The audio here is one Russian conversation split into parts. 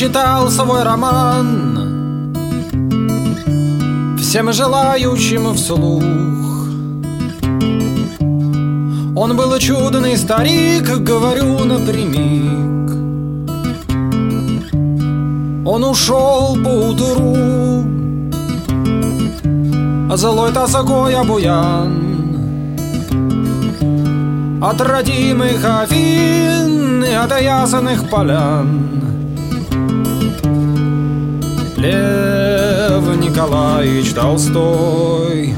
прочитал свой роман всем желающим вслух. Он был чудный старик, говорю напрямик. Он ушел поутру, злой тоской обуян, от родимых Афин и от ясных полян. Лев Николаевич Толстой.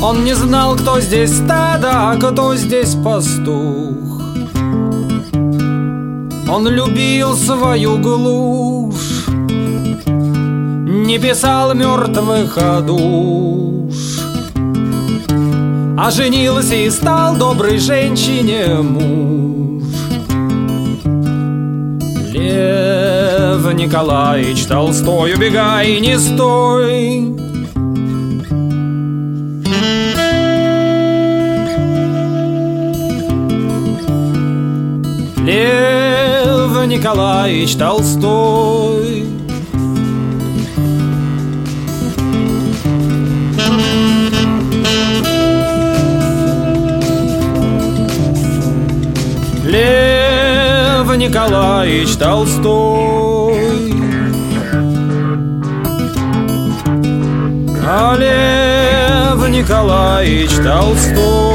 Он не знал, кто здесь стадо, а кто здесь пастух. Он любил свою глушь, не писал мертвых о душ, а женился и стал доброй женщине муж. Лев Николаевич Толстой, убегай, не стой. Лев Николаевич Толстой. Лев Николаевич Толстой. А Лев Николаевич Толстой.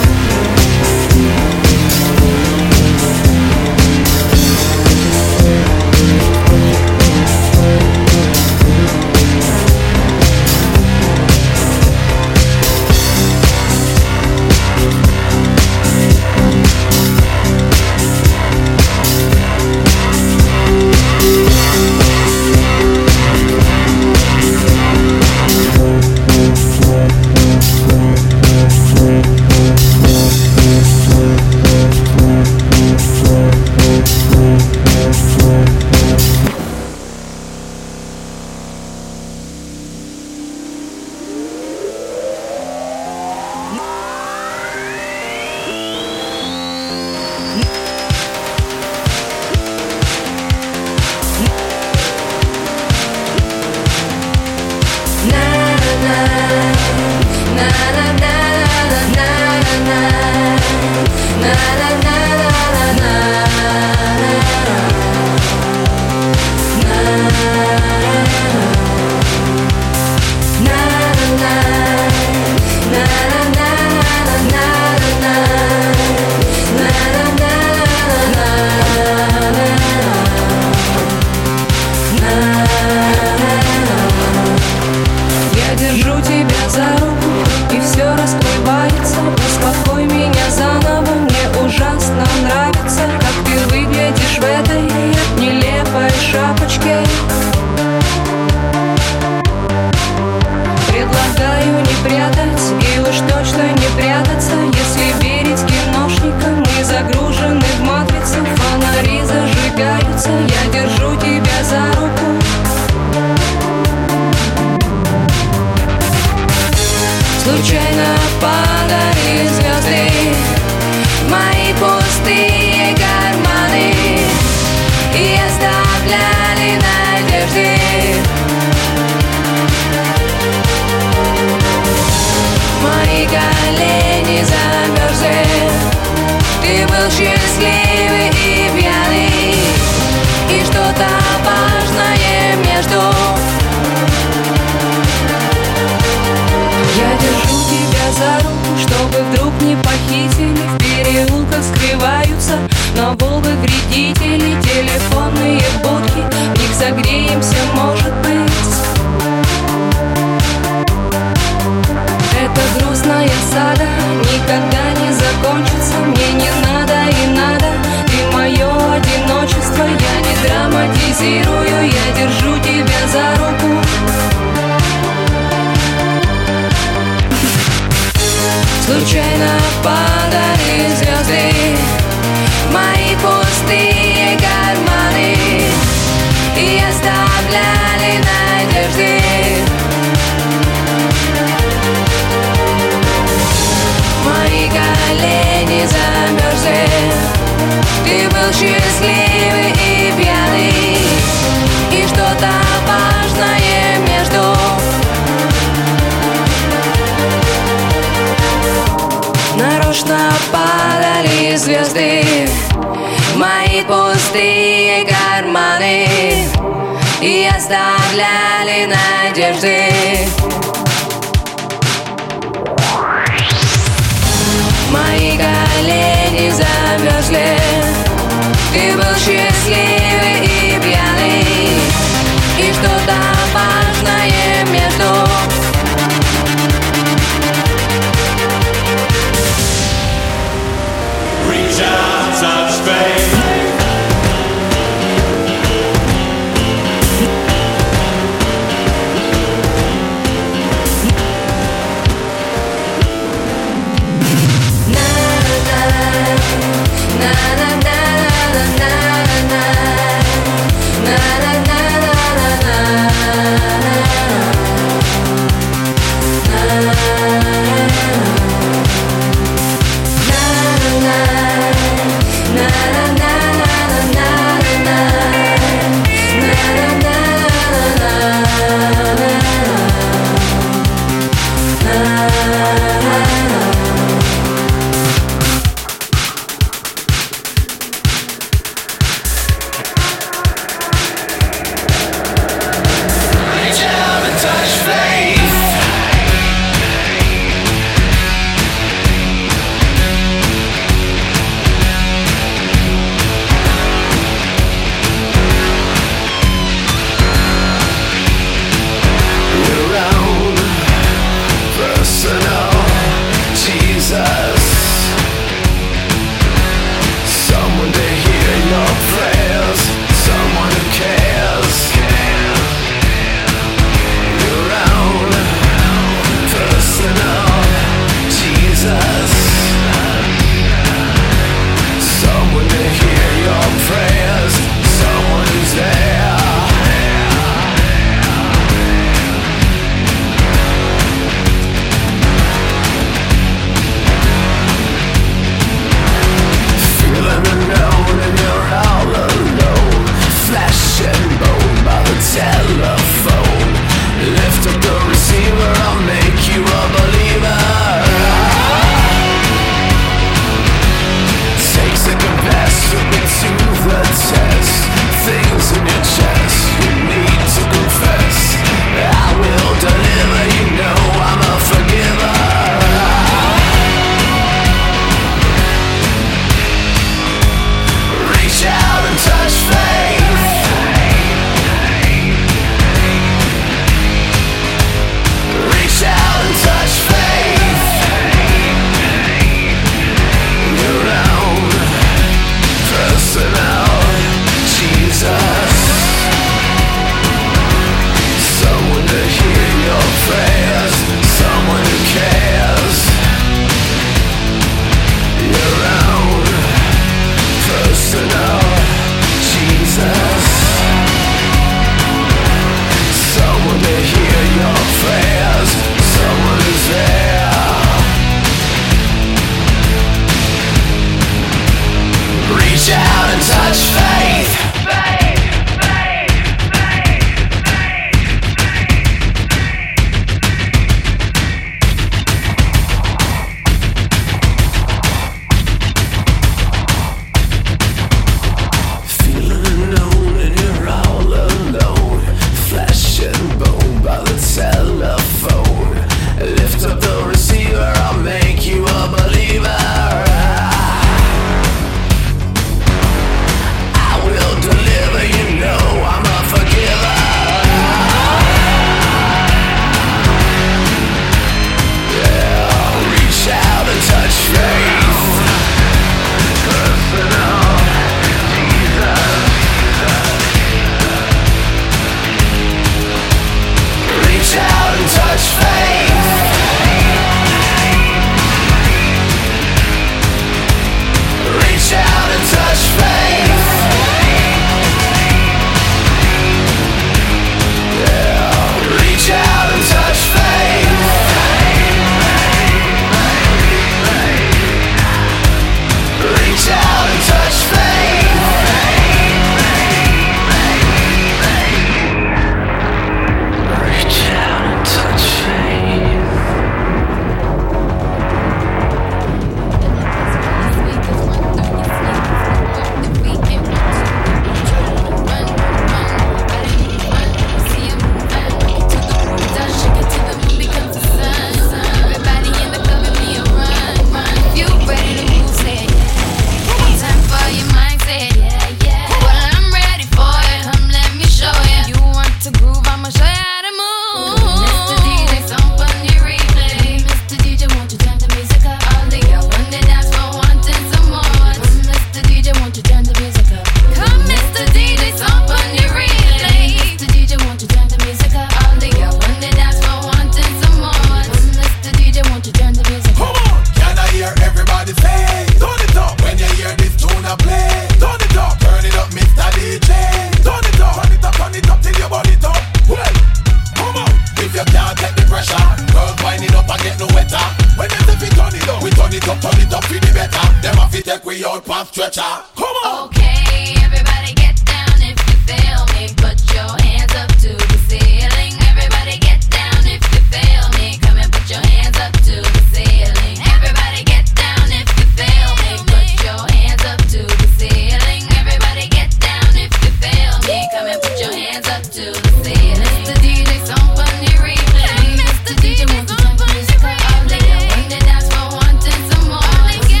off Twitter. Come on. Okay, everybody get down if you feel me. Put your hands up to the ceiling. Everybody get down if you feel me. Come and put your hands up to the ceiling. Everybody get down if you feel me. Put your hands up to the ceiling. Everybody get down if you feel me. Come and put your hands up to the ceiling. Mr. DJ, somebody replay. Mr. DJ, somebody replay. I'm like, I'm dance for wanting some more. Mr. DJ,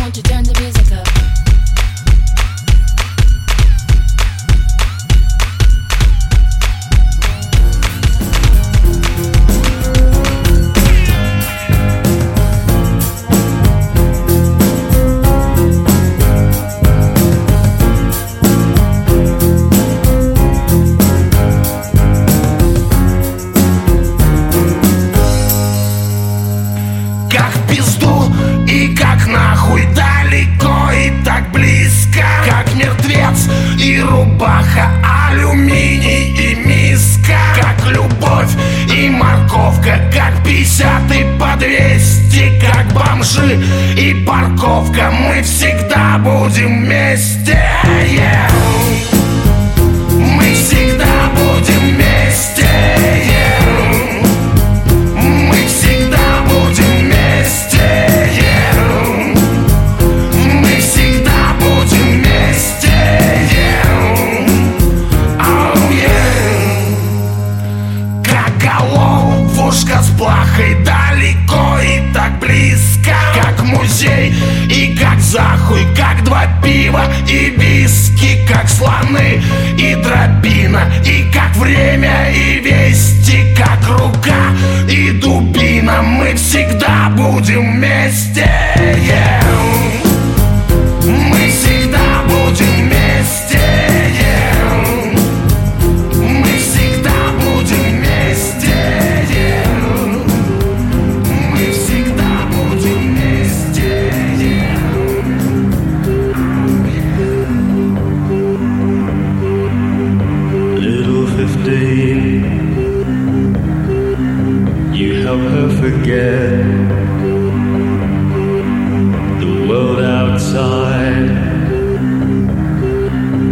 want you. Рубаха, алюминий и миска, как любовь и морковка, как 50 и по 200, как бомжи и парковка, мы всегда будем вместе. Yeah. Мы всегда будем вместе. Yeah. Мы всегда будем вместе. Yeah. Мы всегда будем вместе. Yeah. С плахой далеко и так близко, как музей и как захуй, как 2 пива и виски, как слоны и дробина, и как время и вести, как рука и дубина, мы всегда будем вместе. Yeah. Мы всегда будем вместе. Yeah. Мы всегда будем вместе. You help her forget the world outside.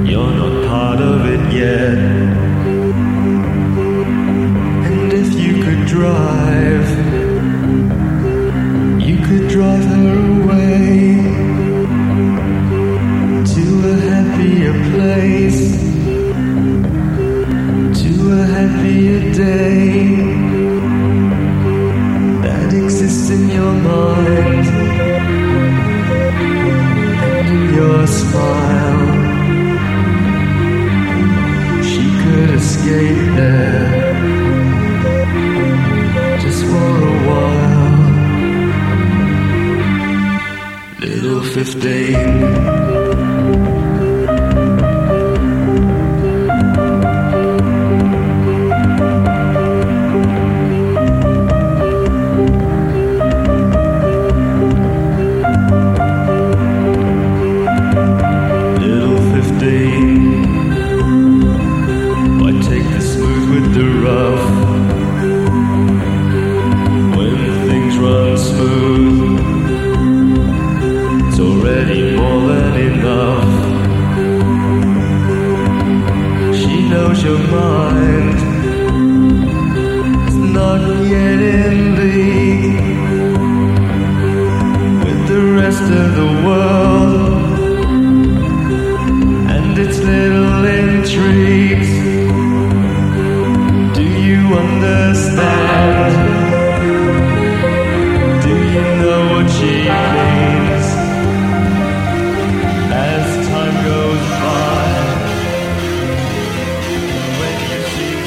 You're not part of it yet. And if you could drive, you could drive her away to a happier place. A happier day that exists in your mind and in your smile. She could escape there just for a while. Little 15. Thank you.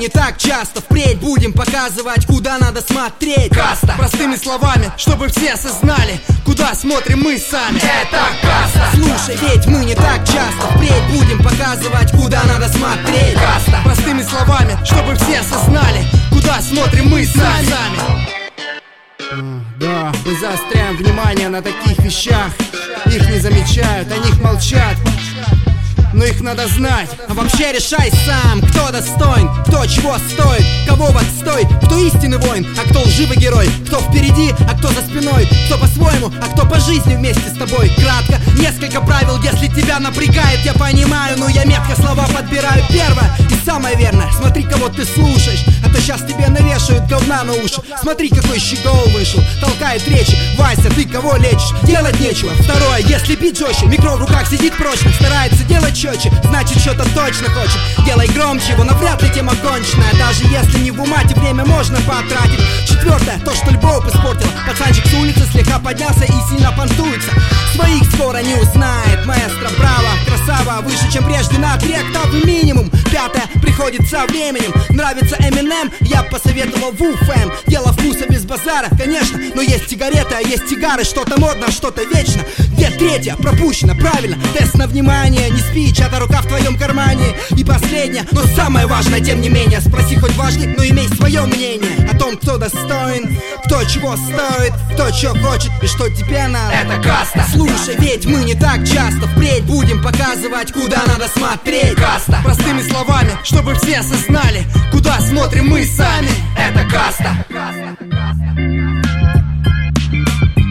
не так часто. Впредь будем показывать, куда надо смотреть. Каста. Простыми словами, чтобы все осознали, куда смотрим мы сами. Это каста. Слушай, ведь мы не так часто. Впредь будем показывать, куда надо смотреть. Каста. Простыми словами, чтобы все осознали, куда смотрим мы сами. Да, мы заостряем внимание на таких вещах. Их не замечают, о них молчат, но их надо знать. А вообще решай сам, кто достоин, кто чего стоит, кого в отстой, кто истинный воин, а кто лживый герой, кто впереди, а кто за спиной, кто по-своему, а кто по жизни вместе с тобой. Кратко, несколько правил, если тебя напрягает, я понимаю, но я метко слова подбираю. Первое и самое верное, смотри, кого ты слушаешь, а то сейчас тебе навешают говна на уши. Смотри, какой щегол вышел, толкает речи. Вася, ты кого лечишь? Делать нечего. Второе, если бить жестче, микро в руках сидит прочно, старается делать четче, значит, что-то точно хочет. Делай громче его, но вряд ли тема конченная, даже если не в умате, время можно потратить. Четвертое, то, что Львов испортил. Пацанчик с улицы слегка поднялся и сильно понтуется. Своих скоро не узнает. Маэстро, браво, красава, выше, чем прежде на 3 октавы минимум. Пятое, приходит со временем. Нравится Eminem, я посоветовал Wu-Fan. Дело вкуса без базара, конечно, но есть сигареты, а есть сигары. Что-то модно, что-то вечно. Где третье? Пропущено, правильно. Тест на внимание, не спи, чья-то рука в твоем кармане. И последнее, но самое важное, тем не менее, спроси хоть важник, но имей свое мнение о том, кто достоин, кто чего стоит, кто чего хочет и что тебе надо. Это каста. Слушай, ведь мы не так часто. Впредь будем показывать, куда надо смотреть. Каста. Простыми словами, чтобы все осознали, куда смотрим мы сами. Это каста.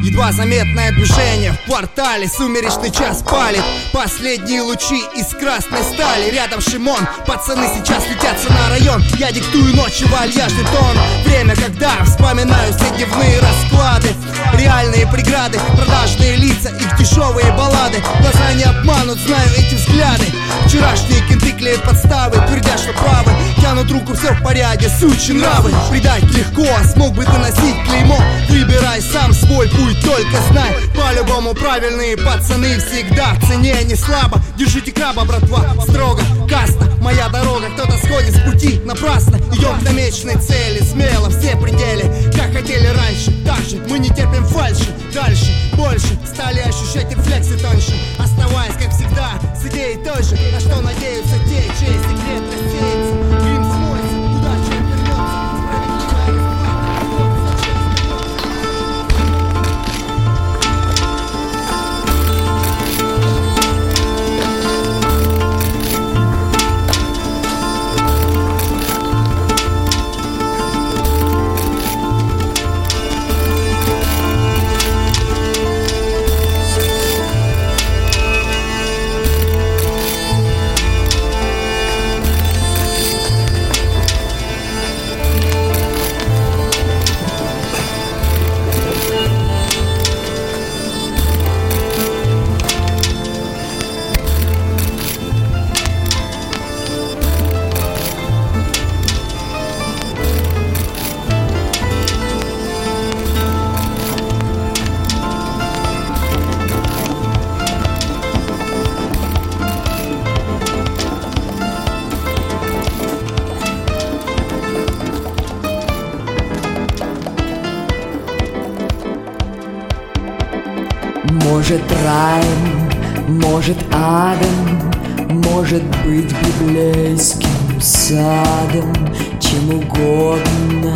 Едва заметное движение в квартале, сумеречный час палит последние лучи из красной стали. Рядом Шимон, пацаны сейчас летятся на район. Я диктую ночью вальяжный тон. Время, когда вспоминаю все дневные расклады, реальные преграды, продажные лица, их дешевые баллады. Глаза не обманут, знаю эти взгляды. Вчерашние кенты клеят подставы, твердят, что правы, тянут руку, все в порядке, сучьи нравы. Предать легко, а смог бы ты носить клеймо? Выбирай сам свой путь, только знай, по-любому правильные пацаны всегда в цене не слабо. Держите краба, братва, строго. Каста, моя дорога, кто-то сходит с пути напрасно. Идем к намеченной цели, смело, все пределы, как хотели раньше. Так же, мы не терпим фальши, дальше, больше, стали ощущать рефлексы тоньше, оставаясь, как всегда, с идеей той же, на что надеются те, чей секрет рассеется. Может раем, может адом, может быть библейским садом, чем угодно,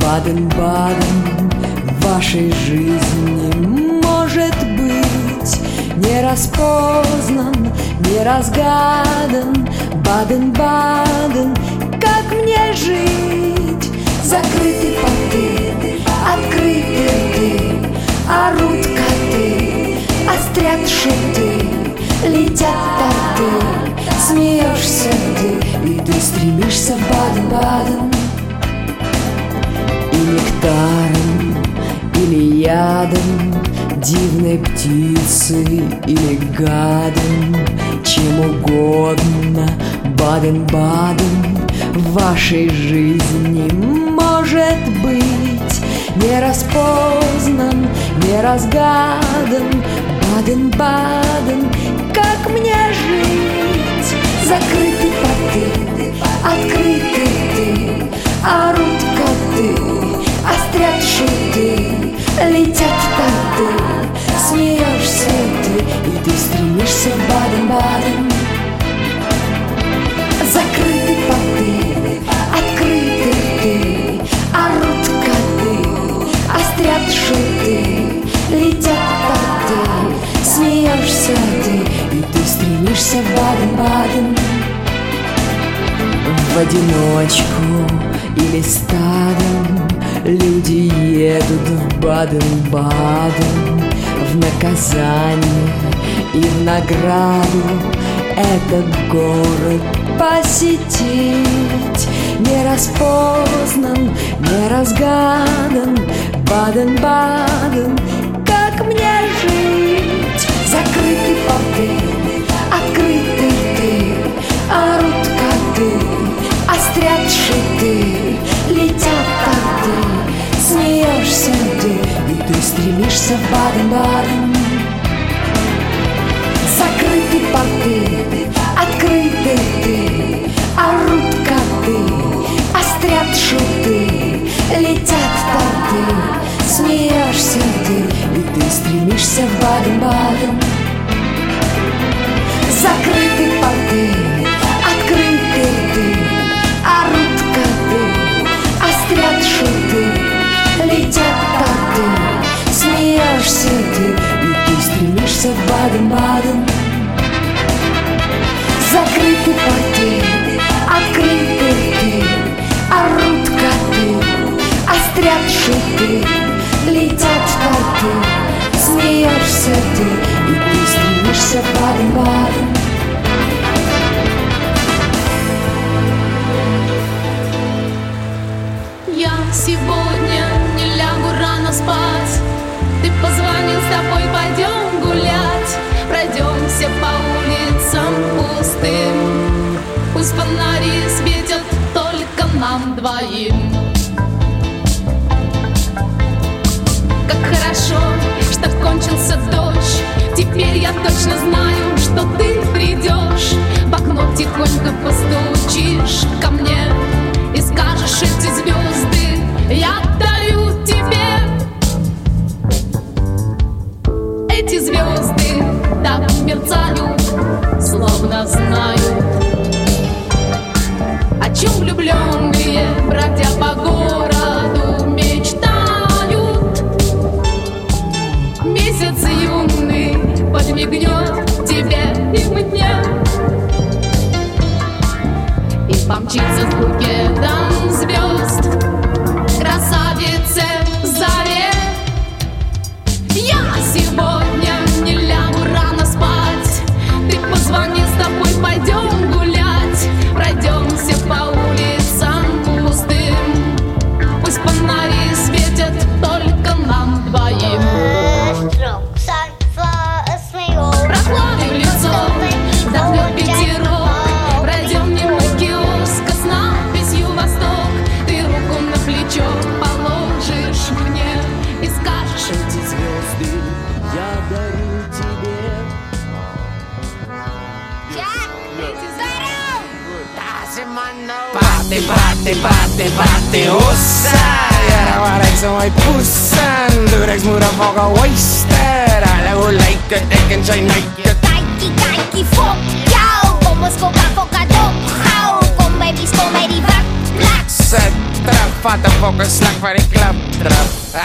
Баден-Баден в вашей жизни может быть не распознан, не разгадан. Баден-Баден, как мне жить? Закрытый порты, открытый ты, орут коты, острят шуты, летят торты, смеешься ты, и ты стремишься в Баден-Баден. И нектаром, или ядом, дивной птицей, или гадом, чем угодно, Баден-Баден в вашей жизни может быть не распознан, не разгадан. Баден-Баден, как мне жить? Закрытый порты, открытый ты, одиночку или стадом люди едут в Баден-Баден в наказание и в награду этот город посетить. Не распознан, не разгадан Баден-Баден, как мне жить? Закрыты порты, открыты ты, орут коты, острят шиты, летят порты, смеешься ты, и ты стремишься в Баден-Баден. Закрыты порты, открыты ты, орут коты, острят шуты, летят порты, смеешься ты, и ты стремишься в Баден-Баден. Закрыты порты, открыты ты, орут коты, острят шуты, летят порты, смеешься ты, и ты стремишься в Баден-Баден. Закрыты порты, открыты ты, орут коты, острят шуты, летят порты, смеешься ты, и ты стремишься в Баден-Баден. Я сегодня не лягу рано спать. Ты позвонил, с тобой пойдем гулять. Пройдемся по улицам пустым, пусть фонари светят только нам двоим. Как хорошо, что кончился дождь. Теперь я точно знаю, что ты придешь. В окно тихонько постучишь ко мне и скажешь: эти звезды я дарю тебе. Эти звезды так мерцают, словно знают, о чем влюбленные, бродя по городу, мечтают. Месяц юный подмигнет тебе и мне, и помчится с букетом звезд красавице заре. Я сегодня не лягу рано спать. Ты позвони, с тобой пойдем гулять. Пройдемся по улицам пустым, пусть фонари светят только нам двоим. Bate ossa, ära vareks ma ei pussan, tüüreks murrapoga oister, ära kui läike teken sai näike. Taiki, taiki, fok, jau, pomos koga, koga, dok, hau, komme, viis, komme, rivat, plaks. Trap, fata, foka, slack, fari, klap, trap.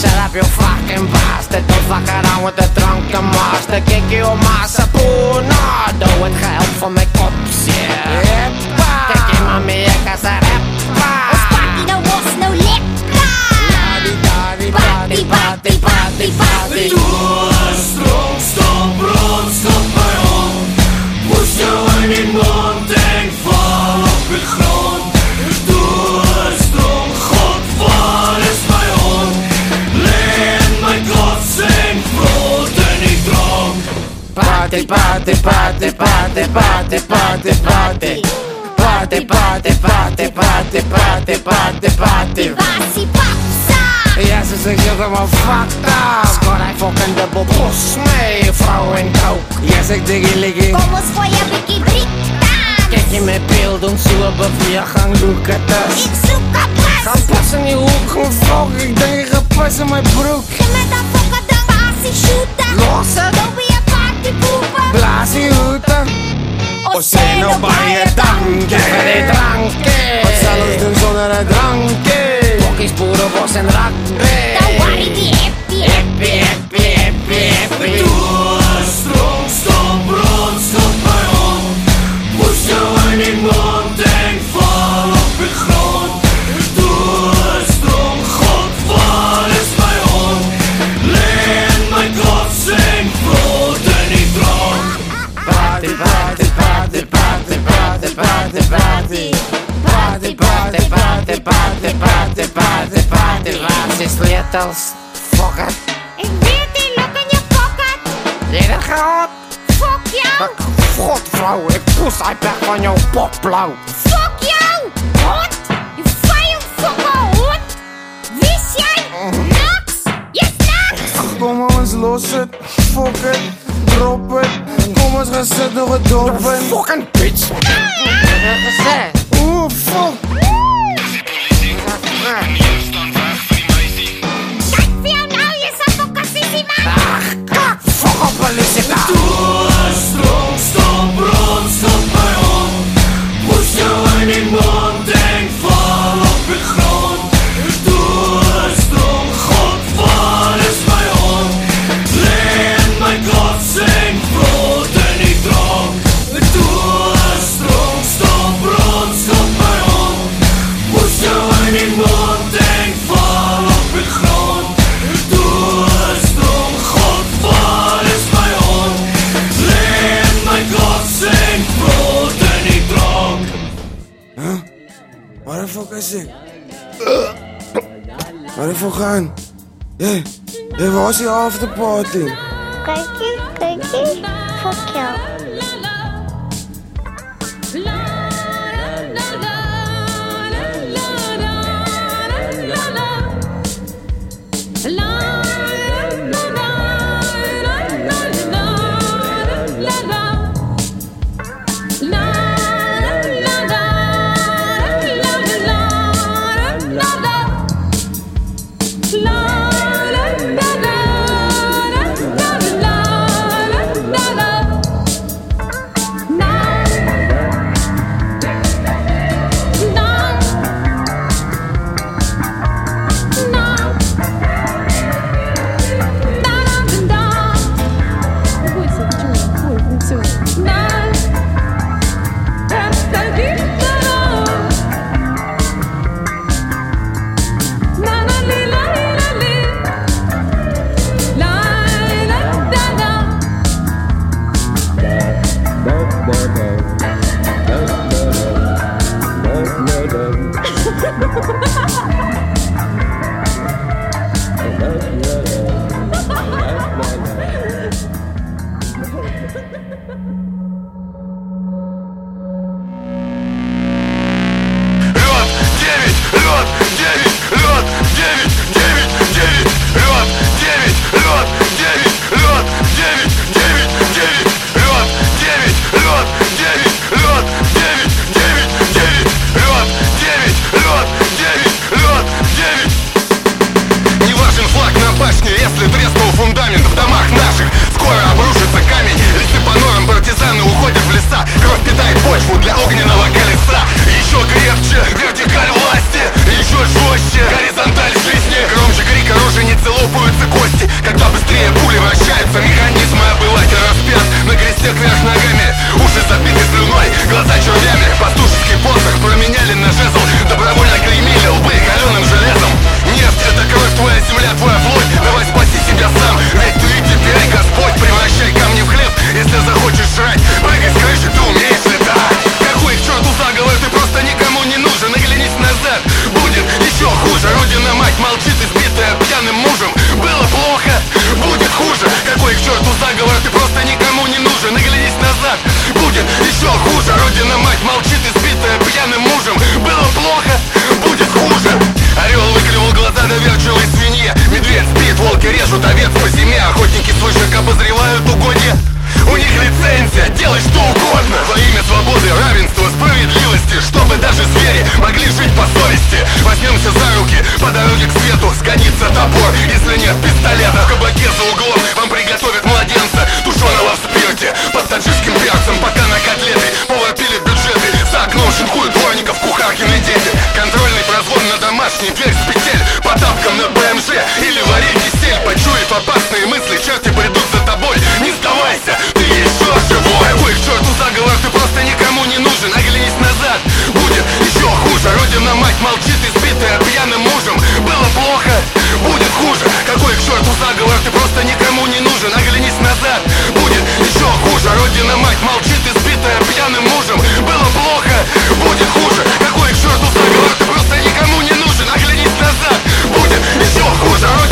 Shut up you fucking bastard, don't fuck around with the drunken master. Kick your massa punado, het gehelp van mijn kops, yeah. Epa, kijk je mami, ik als een rappa. Ons party nou was nou lepa. Ladi-dadi, party, party, party, party. Door, strom, stom, bron, stop bij ons. Moest jou in die mond en val op de grond. Door, strom, god, waar is mij? Party, party, party, party, party, party, party. Party, party, party, party, party, party, party. Vasi paksa. Yes, it's a guilt of a fakta. Skor hij fucking dubbel bos mee, vrouw en coke. Yes, ik diggie liggie. Kom ons voor je bikkie briktaans. Kijk je mijn beeld, ons zullen beweer gaan loeken thuis. Ik zoek a pas. Gaan pas in die hoek, gaan vlog. Ik denk ik ga pas in mijn broek. Geef me dat fucking ding, basie shooten. Los het. Don't be a party pooper. Blasie hoeten. Of zijn nou bij je tanken. Geef me die dranken. Wat zal ons doen zonder een drankje? Bokkies, boeren, bos en rugby. Don't worry, be happy, happy, happy, happy, happy. Door, stroom, stom, brons, stop bij ons. Moest jou in die mond en val. Толстфокот. Где ты, Люка, не фокот? Леверхаот. Фок яу. Вход флау, и вкус опять понял поп плау. Фок яу. Вот. И файл фокаот. Висяй. Накс. Есть накс. Думалось лошадь. Фокет. Дропет. Думалось расседого добен. Фокан пич. Уфу. Gaan. Hey, it was your after party. Kijk, fuck jou. Хуже,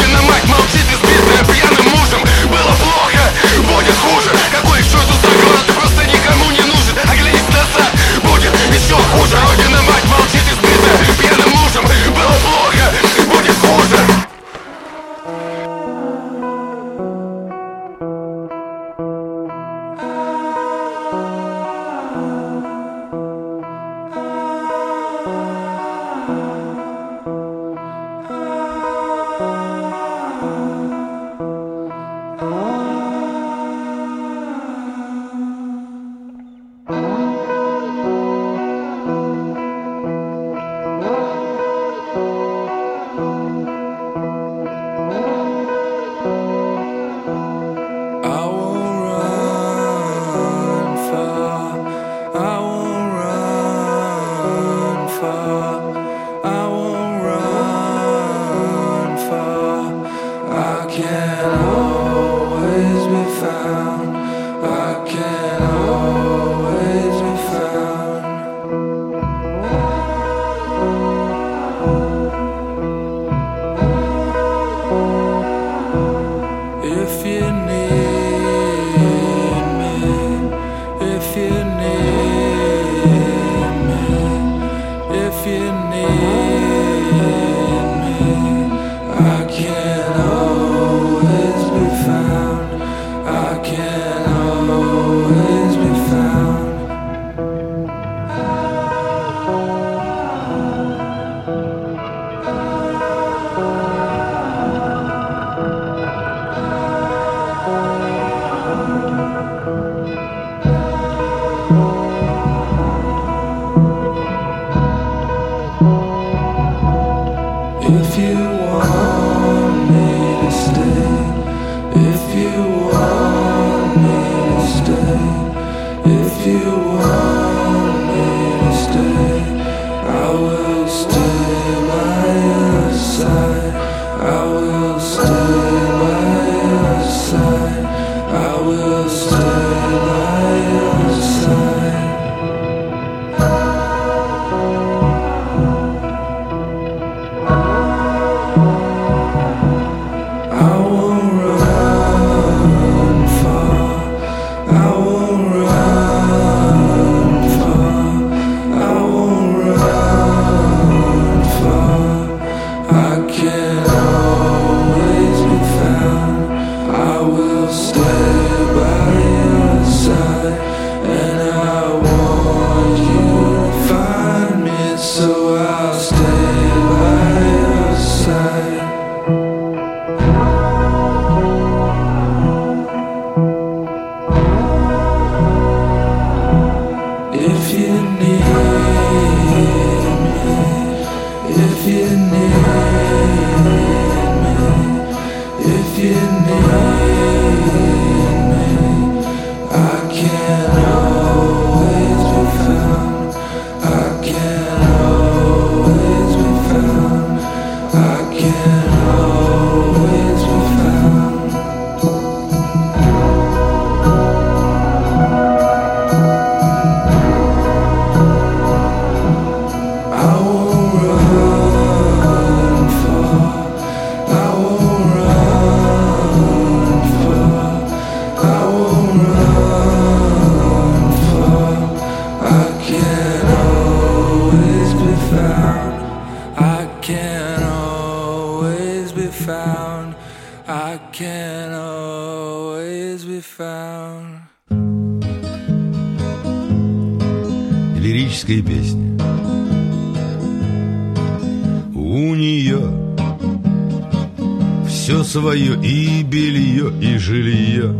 Свое и белье, и жилье.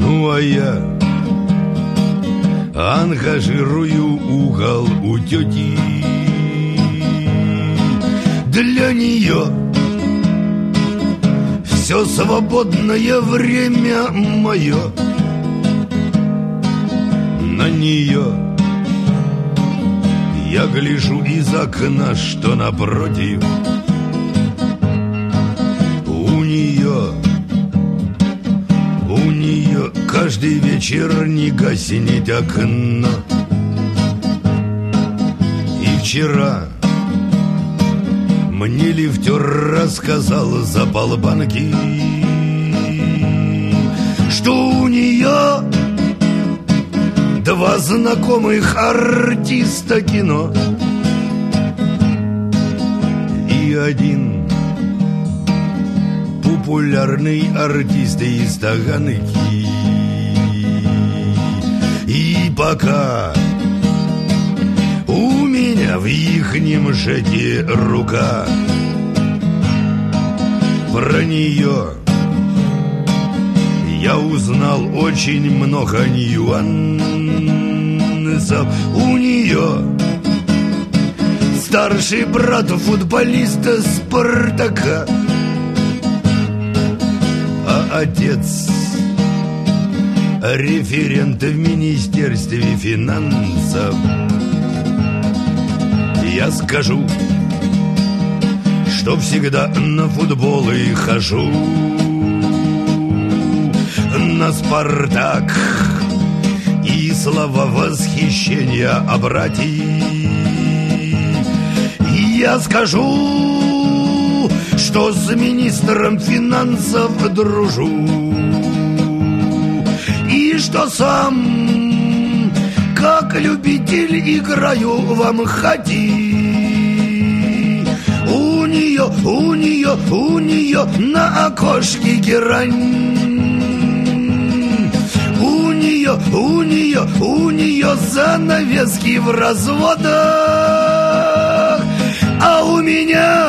Ну а я ангажирую угол у тети. Для нее все свободное время мое. На нее я гляжу из окна, что напротив. Каждый вечер не гаснет окно. И вчера мне лифтер рассказал за полбанки, что у нее два знакомых артиста кино. И один популярный артист из Таганки. И пока у меня в ихнем жете рука, про нее я узнал очень много нюансов. У нее старший брат футболиста Спартака, а отец референт в Министерстве финансов. Я скажу, что всегда на футболы хожу, на Спартак, и слова восхищения о брате. Я скажу, что с министром финансов дружу, и что сам, как любитель, играю в МХАТе. у нее на окошке герань. У нее занавески в разводах. А у меня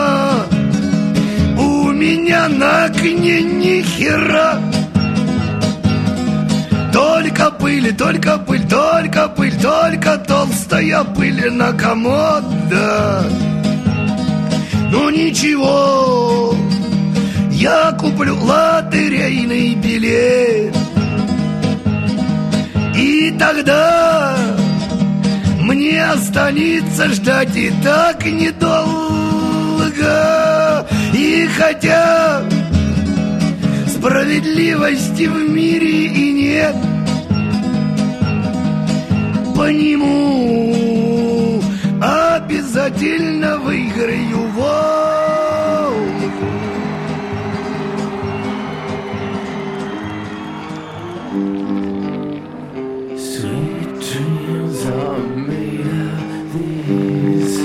на окне ни хера. Только пыль, только пыль, только пыль, только толстая пыль на комода. Ну ничего, я куплю лотерейный билет. И тогда мне останется ждать и так недолго. И хотя справедливости в мире и нет, по нему обязательно выиграю волку. Sweet dreams are made of these.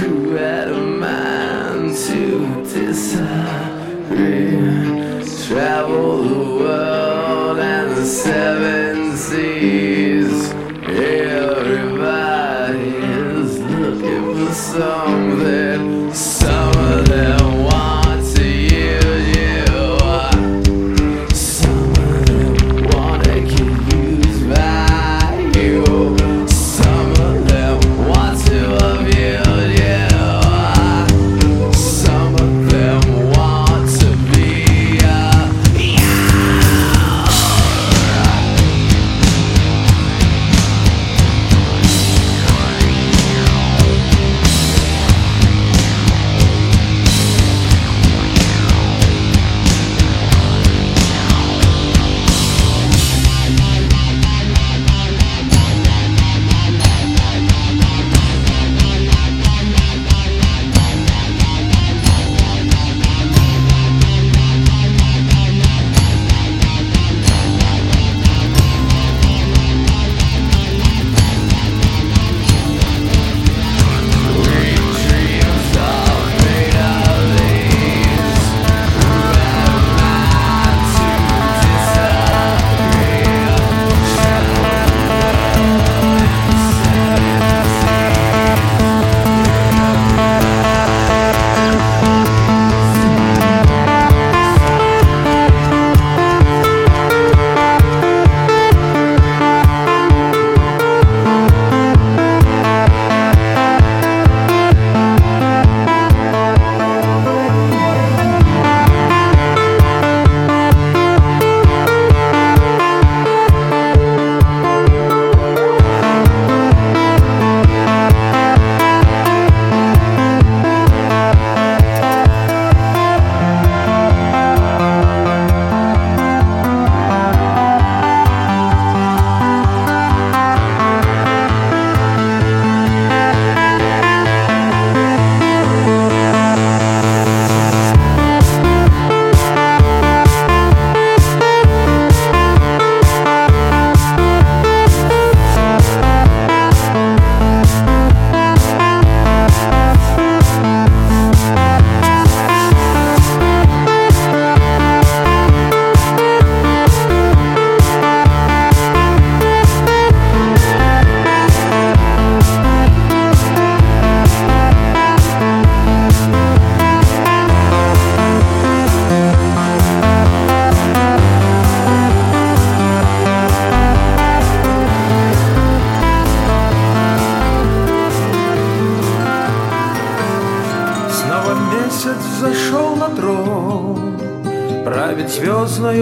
Who had a mind to disagree? Travel the world and the seven seas. Everybody is looking for something. Some of them want to use you. Some of them want to get used by you. Some of them want to abuse you.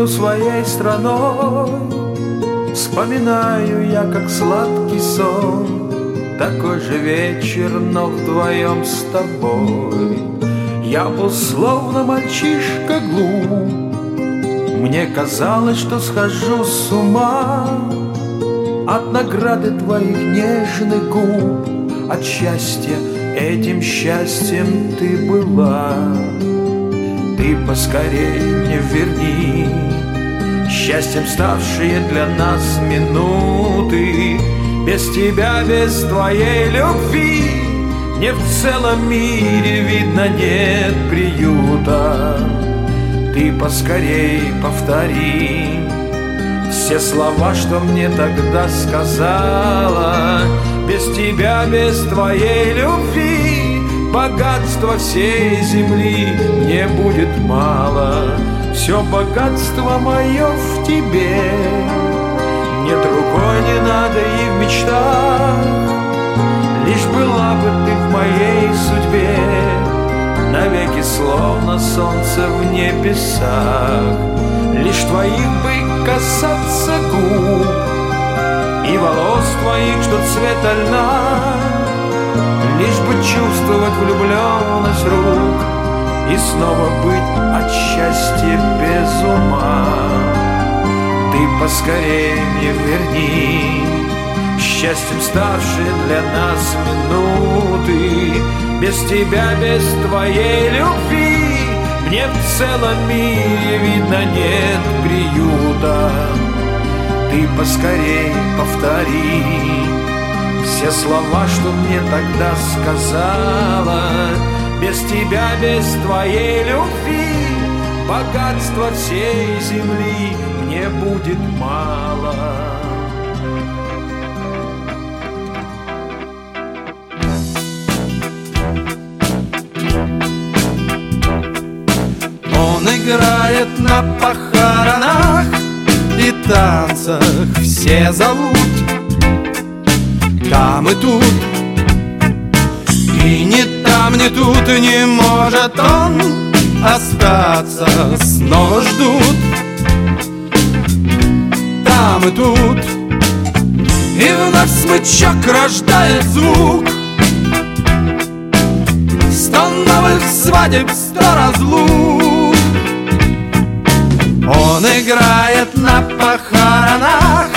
Своей страной вспоминаю я, как сладкий сон, такой же вечер, но вдвоем с тобой. Я был словно мальчишка глуп, мне казалось, что схожу с ума от награды твоих нежных губ, от счастья, этим счастьем ты была. Ты поскорей мне верни счастьем ставшие для нас минуты. Без тебя, без твоей любви Мне в целом мире, видно, нет приюта. Ты поскорей повтори все слова, что мне тогда сказала. Без тебя, без твоей любви, богатства всей земли мне будет мало. Все богатство мое в тебе, нет рукой не надо и в мечтах. Лишь была бы ты в моей судьбе, навеки словно солнце в небесах. Лишь твоих бы касаться губ и волос твоих, что цвета льна. Лишь бы чувствовать влюбленность рук и снова быть от счастья без ума. Ты поскорее мне верни счастьем ставшие для нас минуты. Без тебя, без твоей любви, мне в целом мире, видно, нет приюта. Ты поскорей повтори все слова, что мне тогда сказала. Без тебя, без твоей любви, богатства всей земли мне будет мало. Он играет на похоронах и танцах, все зовут там и тут. И ни там, ни тут не может он остаться, снова ждут там и тут. И вновь смычок рождает звук сто новых свадеб, сто разлук. Он играет на похоронах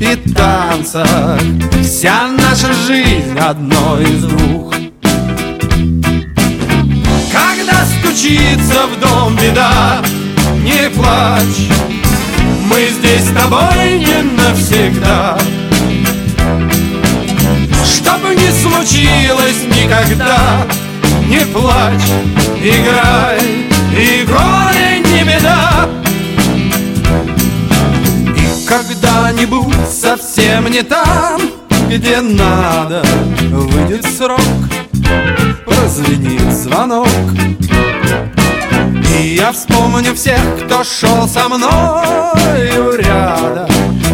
и танцах, вся наша жизнь одно из двух. Стучится в дом беда, не плачь, мы здесь с тобой не навсегда. Чтобы не случилось никогда, не плачь, играй, и горе не беда. И когда-нибудь совсем не там, где надо, выйдет срок, прозвенит звонок. И я вспомню всех, кто шел со мною рядом,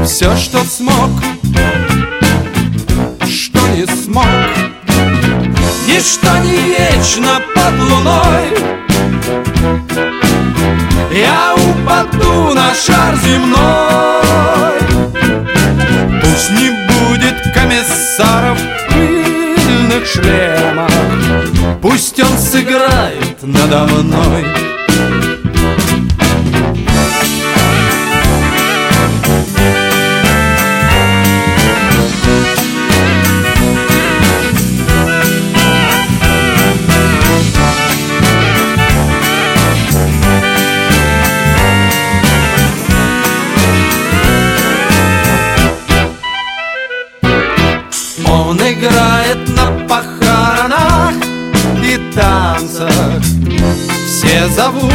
все, что смог, что не смог. Ничто не вечно под луной, я упаду на шар земной. Пусть не будет комиссаров в пыльных шлемах, пусть он сыграет надо мной. Он играет на похоронах и танцах, все зовут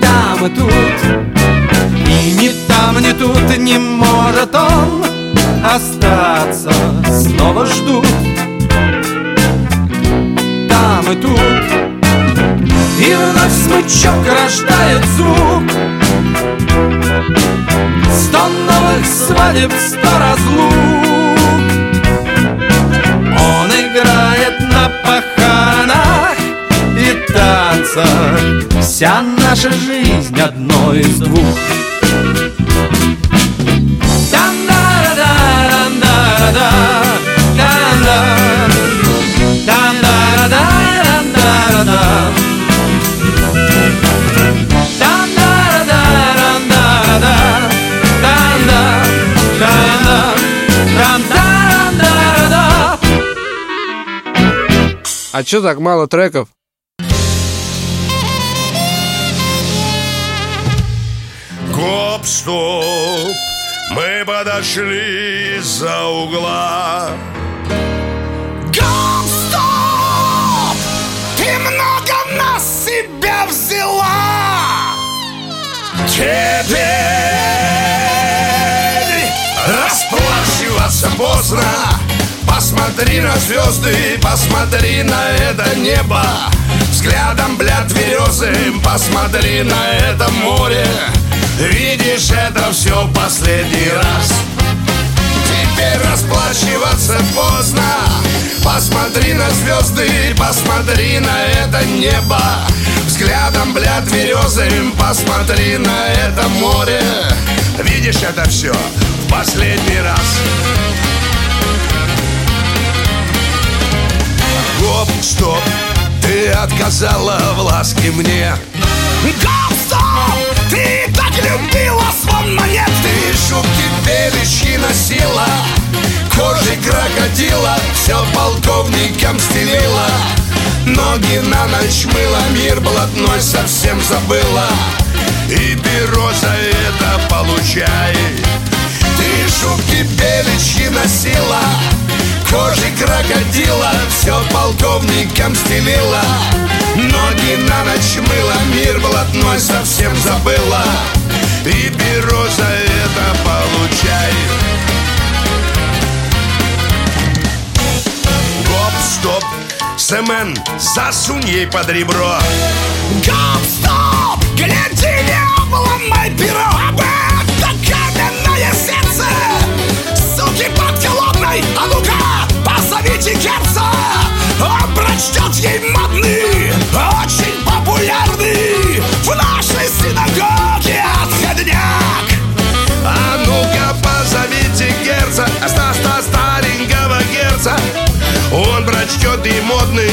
там и тут. И ни там, ни тут не может он остаться, снова ждут там и тут. И вновь смычок рождает звук сто новых свадеб, сто разлук. Он играет на похоронах и танцах, вся наша жизнь одно из двух. А чё так мало треков? Гоп-стоп, мы подошли из-за угла. Гоп! Теперь расплачиваться поздно. Посмотри на звезды, посмотри на это небо. Взглядом блядь березы, посмотри на это море. Видишь это все в последний раз. Теперь расплачиваться поздно. Посмотри на звезды, посмотри на это небо. Взглядом, блядь, березы, посмотри на это море. Видишь это все в последний раз. Гоп, стоп, ты отказала в ласке мне. Гоп, стоп, ты так любила, словно нет. Ты шубки беличьи носила, кожей крокодила, все полковником стелила. Ноги на ночь мыла, мир блатной совсем забыла. И перо за это получай. Ты шубки беличьи носила, кожей крокодила, все полковником стелила. Ноги на ночь мыла, мир блатной совсем забыла. И перо за это получай. Гоп, стоп, Сэмен, засунь ей под ребро. Гоп, стоп, гляди, не обломай перо. Об это каменное сердце, суки под колонной. А ну-ка, позовите Герца. Он прочтет ей модный, очень популярный в нашей синагоге отходняк. А ну-ка, позовите Герца, старенького Герца. Он прочтет и модный,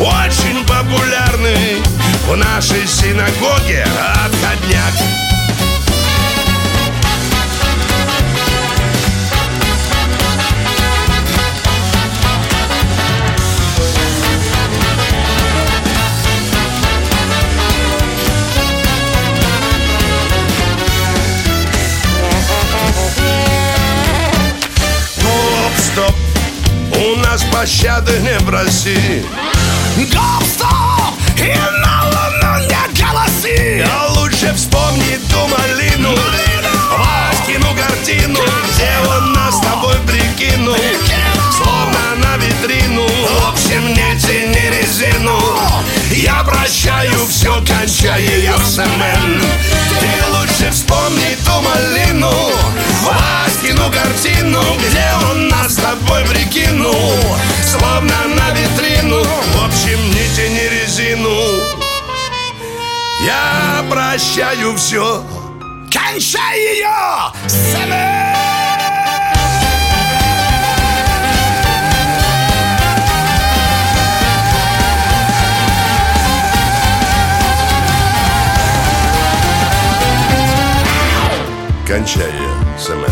очень популярный в нашей синагоге отходняк. Стоп, у нас пощады не проси. Гоп, стоп, и на луну не голоси. А лучше вспомни ту малину, Васькину картину, где он нас с тобой прикинул, словно на витрину. В общем, не тяни резину. Я прощаю все, кончай ее Сэмен. Ты лучше вспомни ту малину, Васькину картину, где он нас с тобой прикинул, словно на витрину. В общем, не тяни резину. Я прощаю все, кончай ее Сэмен. Кончай ее, Сэмен.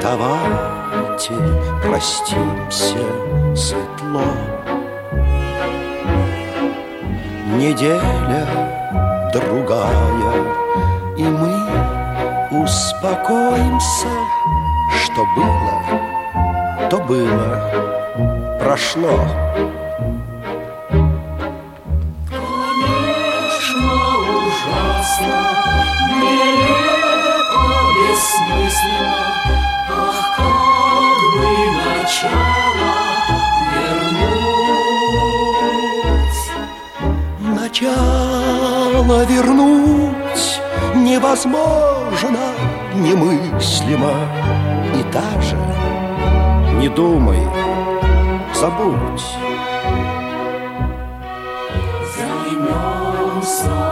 Давайте простимся светло. неделя другая, и мы успокоимся, что было, то было, прошло. Конечно, ужасно, нелепо, бессмысленно, ах, как бы начало вернуть невозможно, немыслимо. И даже не думай, забудь. Займемся.